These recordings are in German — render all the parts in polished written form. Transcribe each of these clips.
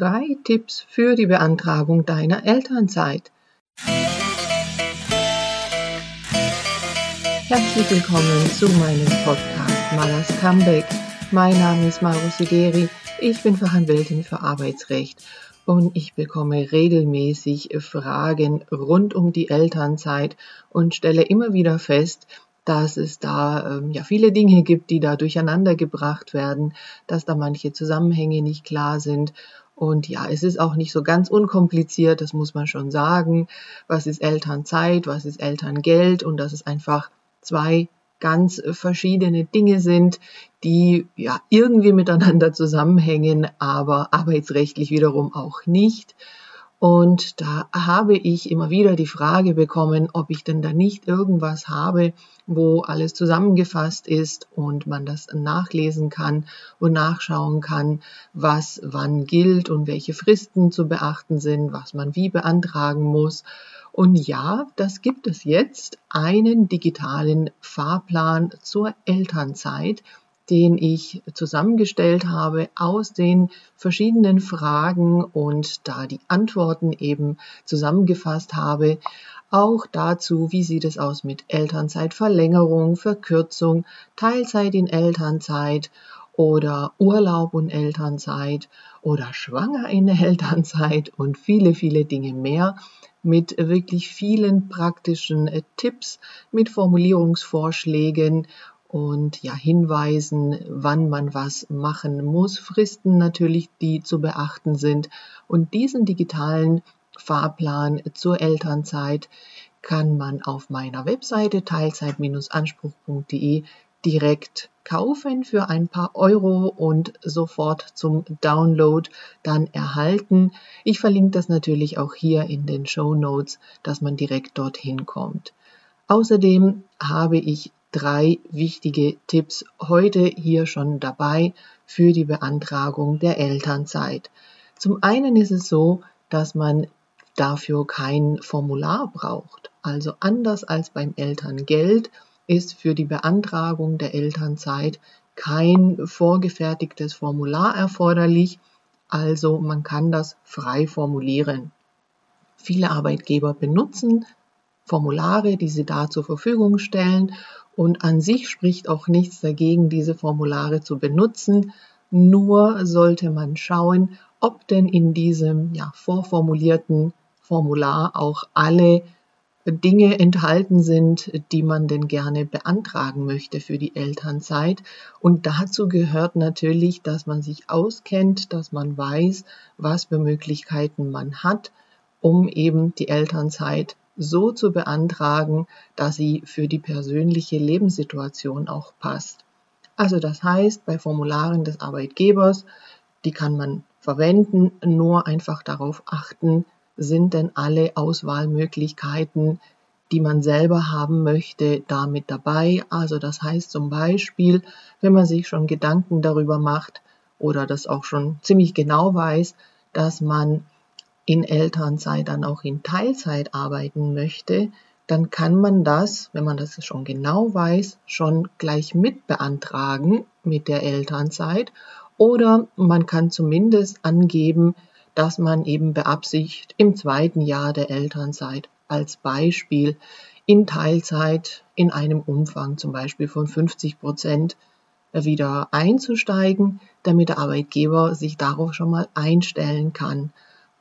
3 Tipps für die Beantragung deiner Elternzeit. Herzlich willkommen zu meinem Podcast Malers Comeback. Mein Name ist Maru Sideri, ich bin Fachanwältin für Arbeitsrecht und ich bekomme regelmäßig Fragen rund um die Elternzeit und stelle immer wieder fest, dass es da viele Dinge gibt, die da durcheinander gebracht werden, dass da manche Zusammenhänge nicht klar sind. Und ja, es ist auch nicht so ganz unkompliziert, das muss man schon sagen. Was ist Elternzeit, was ist Elterngeld? Und dass es einfach 2 ganz verschiedene Dinge sind, die ja irgendwie miteinander zusammenhängen, aber arbeitsrechtlich wiederum auch nicht. Und da habe ich immer wieder die Frage bekommen, ob ich denn da nicht irgendwas habe, wo alles zusammengefasst ist und man das nachlesen kann und nachschauen kann, was wann gilt und welche Fristen zu beachten sind, was man wie beantragen muss. Und ja, das gibt es jetzt, einen digitalen Fahrplan zur Elternzeit, den ich zusammengestellt habe aus den verschiedenen Fragen und da die Antworten eben zusammengefasst habe. Auch dazu, wie sieht es aus mit Elternzeitverlängerung, Verkürzung, Teilzeit in Elternzeit oder Urlaub und Elternzeit oder Schwanger in Elternzeit und viele, viele Dinge mehr mit wirklich vielen praktischen Tipps, mit Formulierungsvorschlägen und ja, Hinweisen, wann man was machen muss, Fristen natürlich, die zu beachten sind. Und diesen digitalen Fahrplan zur Elternzeit kann man auf meiner Webseite teilzeit-anspruch.de direkt kaufen für ein paar Euro und sofort zum Download dann erhalten. Ich verlinke das natürlich auch hier in den Shownotes, dass man direkt dorthin kommt. Außerdem habe ich 3 wichtige Tipps heute hier schon dabei für die Beantragung der Elternzeit. Zum einen ist es so, dass man dafür kein Formular braucht. Also anders als beim Elterngeld ist für die Beantragung der Elternzeit kein vorgefertigtes Formular erforderlich. Also man kann das frei formulieren. Viele Arbeitgeber benutzen Formulare, die sie da zur Verfügung stellen. Und an sich spricht auch nichts dagegen, diese Formulare zu benutzen. Nur sollte man schauen, ob denn in diesem vorformulierten Formular auch alle Dinge enthalten sind, die man denn gerne beantragen möchte für die Elternzeit. Und dazu gehört natürlich, dass man sich auskennt, dass man weiß, was für Möglichkeiten man hat, um eben die Elternzeit so zu beantragen, dass sie für die persönliche Lebenssituation auch passt. Also das heißt, bei Formularen des Arbeitgebers, die kann man verwenden, nur einfach darauf achten, sind denn alle Auswahlmöglichkeiten, die man selber haben möchte, da mit dabei. Also das heißt zum Beispiel, wenn man sich schon Gedanken darüber macht oder das auch schon ziemlich genau weiß, dass man in Elternzeit dann auch in Teilzeit arbeiten möchte, dann kann man das, wenn man das schon genau weiß, schon gleich mit beantragen mit der Elternzeit. Oder man kann zumindest angeben, dass man eben beabsichtigt, im 2. Jahr der Elternzeit als Beispiel in Teilzeit in einem Umfang zum Beispiel von 50% wieder einzusteigen, damit der Arbeitgeber sich darauf schon mal einstellen kann.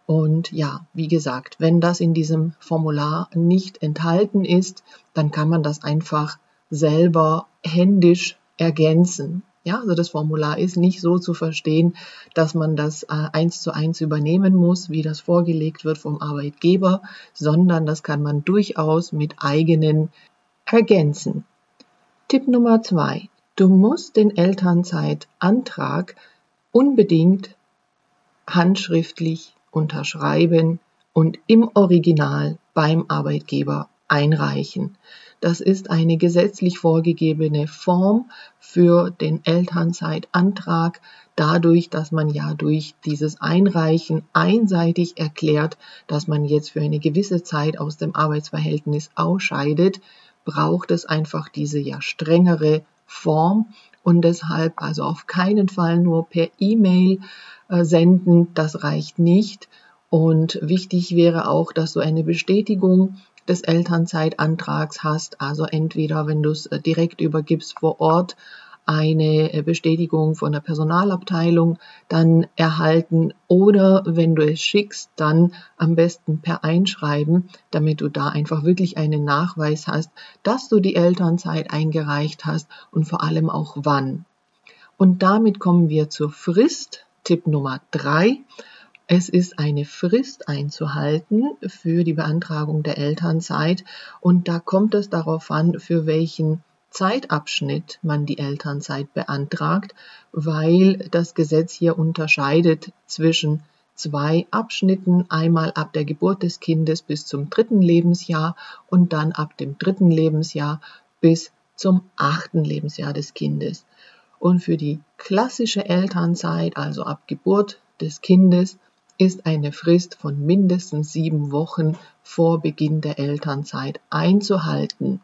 Und ja, wie gesagt, wenn das in diesem Formular nicht enthalten ist, dann kann man das einfach selber händisch ergänzen. Ja, also das Formular ist nicht so zu verstehen, dass man das 1:1 übernehmen muss, wie das vorgelegt wird vom Arbeitgeber, sondern das kann man durchaus mit eigenen ergänzen. Tipp Nummer 2. Du musst den Elternzeitantrag unbedingt handschriftlich unterschreiben und im Original beim Arbeitgeber einreichen. Das ist eine gesetzlich vorgegebene Form für den Elternzeitantrag, dadurch, dass man ja durch dieses Einreichen einseitig erklärt, dass man jetzt für eine gewisse Zeit aus dem Arbeitsverhältnis ausscheidet, braucht es einfach diese strengere Form. und deshalb also auf keinen Fall nur per E-Mail senden, das reicht nicht. Und wichtig wäre auch, dass du eine Bestätigung des Elternzeitantrags hast, also entweder, wenn du es direkt übergibst vor Ort, eine Bestätigung von der Personalabteilung dann erhalten oder wenn du es schickst, dann am besten per Einschreiben, damit du da einfach wirklich einen Nachweis hast, dass du die Elternzeit eingereicht hast und vor allem auch wann. Und damit kommen wir zur Frist, Tipp Nummer 3. Es ist eine Frist einzuhalten für die Beantragung der Elternzeit und da kommt es darauf an, für welchen Zeitabschnitt man die Elternzeit beantragt, weil das Gesetz hier unterscheidet zwischen zwei Abschnitten, einmal ab der Geburt des Kindes bis zum 3. Lebensjahr und dann ab dem 3. Lebensjahr bis zum 8. Lebensjahr des Kindes. Und für die klassische Elternzeit, also ab Geburt des Kindes, ist eine Frist von mindestens 7 Wochen vor Beginn der Elternzeit einzuhalten.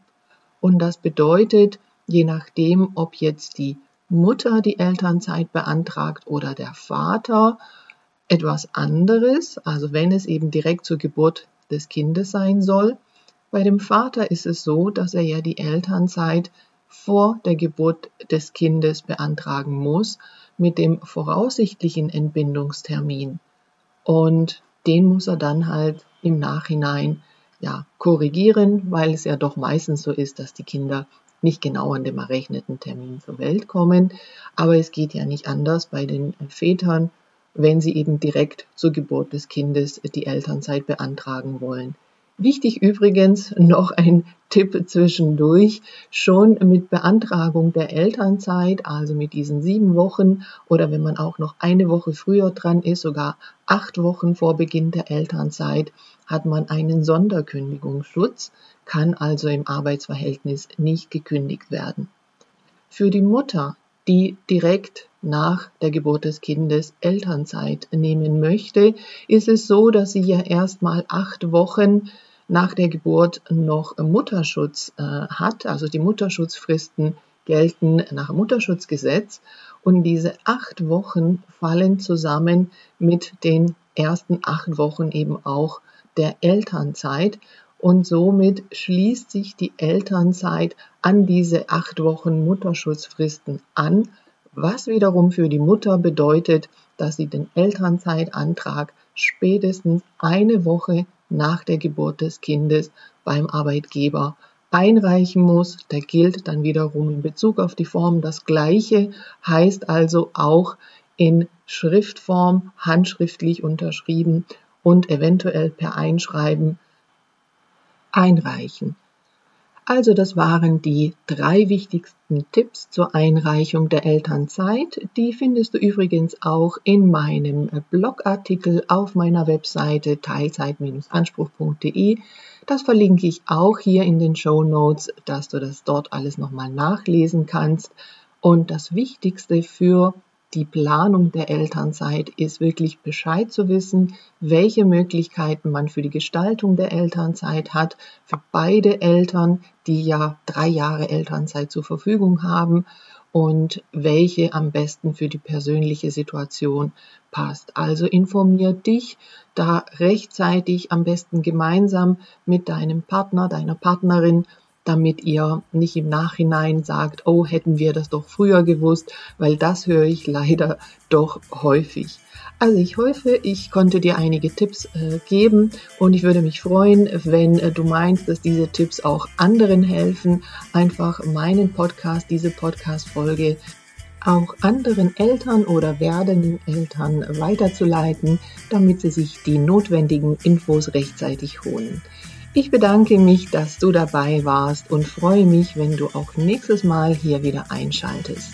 Und das bedeutet, je nachdem, ob jetzt die Mutter die Elternzeit beantragt oder der Vater, etwas anderes, also wenn es eben direkt zur Geburt des Kindes sein soll. Bei dem Vater ist es so, dass er ja die Elternzeit vor der Geburt des Kindes beantragen muss, mit dem voraussichtlichen Entbindungstermin. Und den muss er dann halt im Nachhinein korrigieren, weil es ja doch meistens so ist, dass die Kinder nicht genau an dem errechneten Termin zur Welt kommen. Aber es geht ja nicht anders bei den Vätern, wenn sie eben direkt zur Geburt des Kindes die Elternzeit beantragen wollen. Wichtig übrigens noch ein Tipp zwischendurch, schon mit Beantragung der Elternzeit, also mit diesen 7 Wochen oder wenn man auch noch eine Woche früher dran ist, sogar 8 Wochen vor Beginn der Elternzeit, hat man einen Sonderkündigungsschutz, kann also im Arbeitsverhältnis nicht gekündigt werden. Für die Mutter, die direkt nach der Geburt des Kindes Elternzeit nehmen möchte, ist es so, dass sie ja erstmal 8 Wochen nach der Geburt noch Mutterschutz hat. Also die Mutterschutzfristen gelten nach Mutterschutzgesetz und diese 8 Wochen fallen zusammen mit den ersten 8 Wochen eben auch der Elternzeit. Und somit schließt sich die Elternzeit an diese 8 Wochen Mutterschutzfristen an, was wiederum für die Mutter bedeutet, dass sie den Elternzeitantrag spätestens 1 Woche nach der Geburt des Kindes beim Arbeitgeber einreichen muss. Da gilt dann wiederum in Bezug auf die Form das Gleiche, heißt also auch in Schriftform, handschriftlich unterschrieben und eventuell per Einschreiben einreichen. Also das waren die 3 wichtigsten Tipps zur Einreichung der Elternzeit. Die findest du übrigens auch in meinem Blogartikel auf meiner Webseite teilzeit-anspruch.de. Das verlinke ich auch hier in den Shownotes, dass du das dort alles nochmal nachlesen kannst. Und das Wichtigste für die Planung der Elternzeit ist wirklich Bescheid zu wissen, welche Möglichkeiten man für die Gestaltung der Elternzeit hat, für beide Eltern, die ja 3 Jahre Elternzeit zur Verfügung haben und welche am besten für die persönliche Situation passt. Also informier dich da rechtzeitig, am besten gemeinsam mit deinem Partner, deiner Partnerin, damit ihr nicht im Nachhinein sagt, oh, hätten wir das doch früher gewusst, weil das höre ich leider doch häufig. Also ich hoffe, ich konnte dir einige Tipps geben und ich würde mich freuen, wenn du meinst, dass diese Tipps auch anderen helfen, einfach meinen Podcast, diese Podcast-Folge auch anderen Eltern oder werdenden Eltern weiterzuleiten, damit sie sich die notwendigen Infos rechtzeitig holen. Ich bedanke mich, dass du dabei warst und freue mich, wenn du auch nächstes Mal hier wieder einschaltest.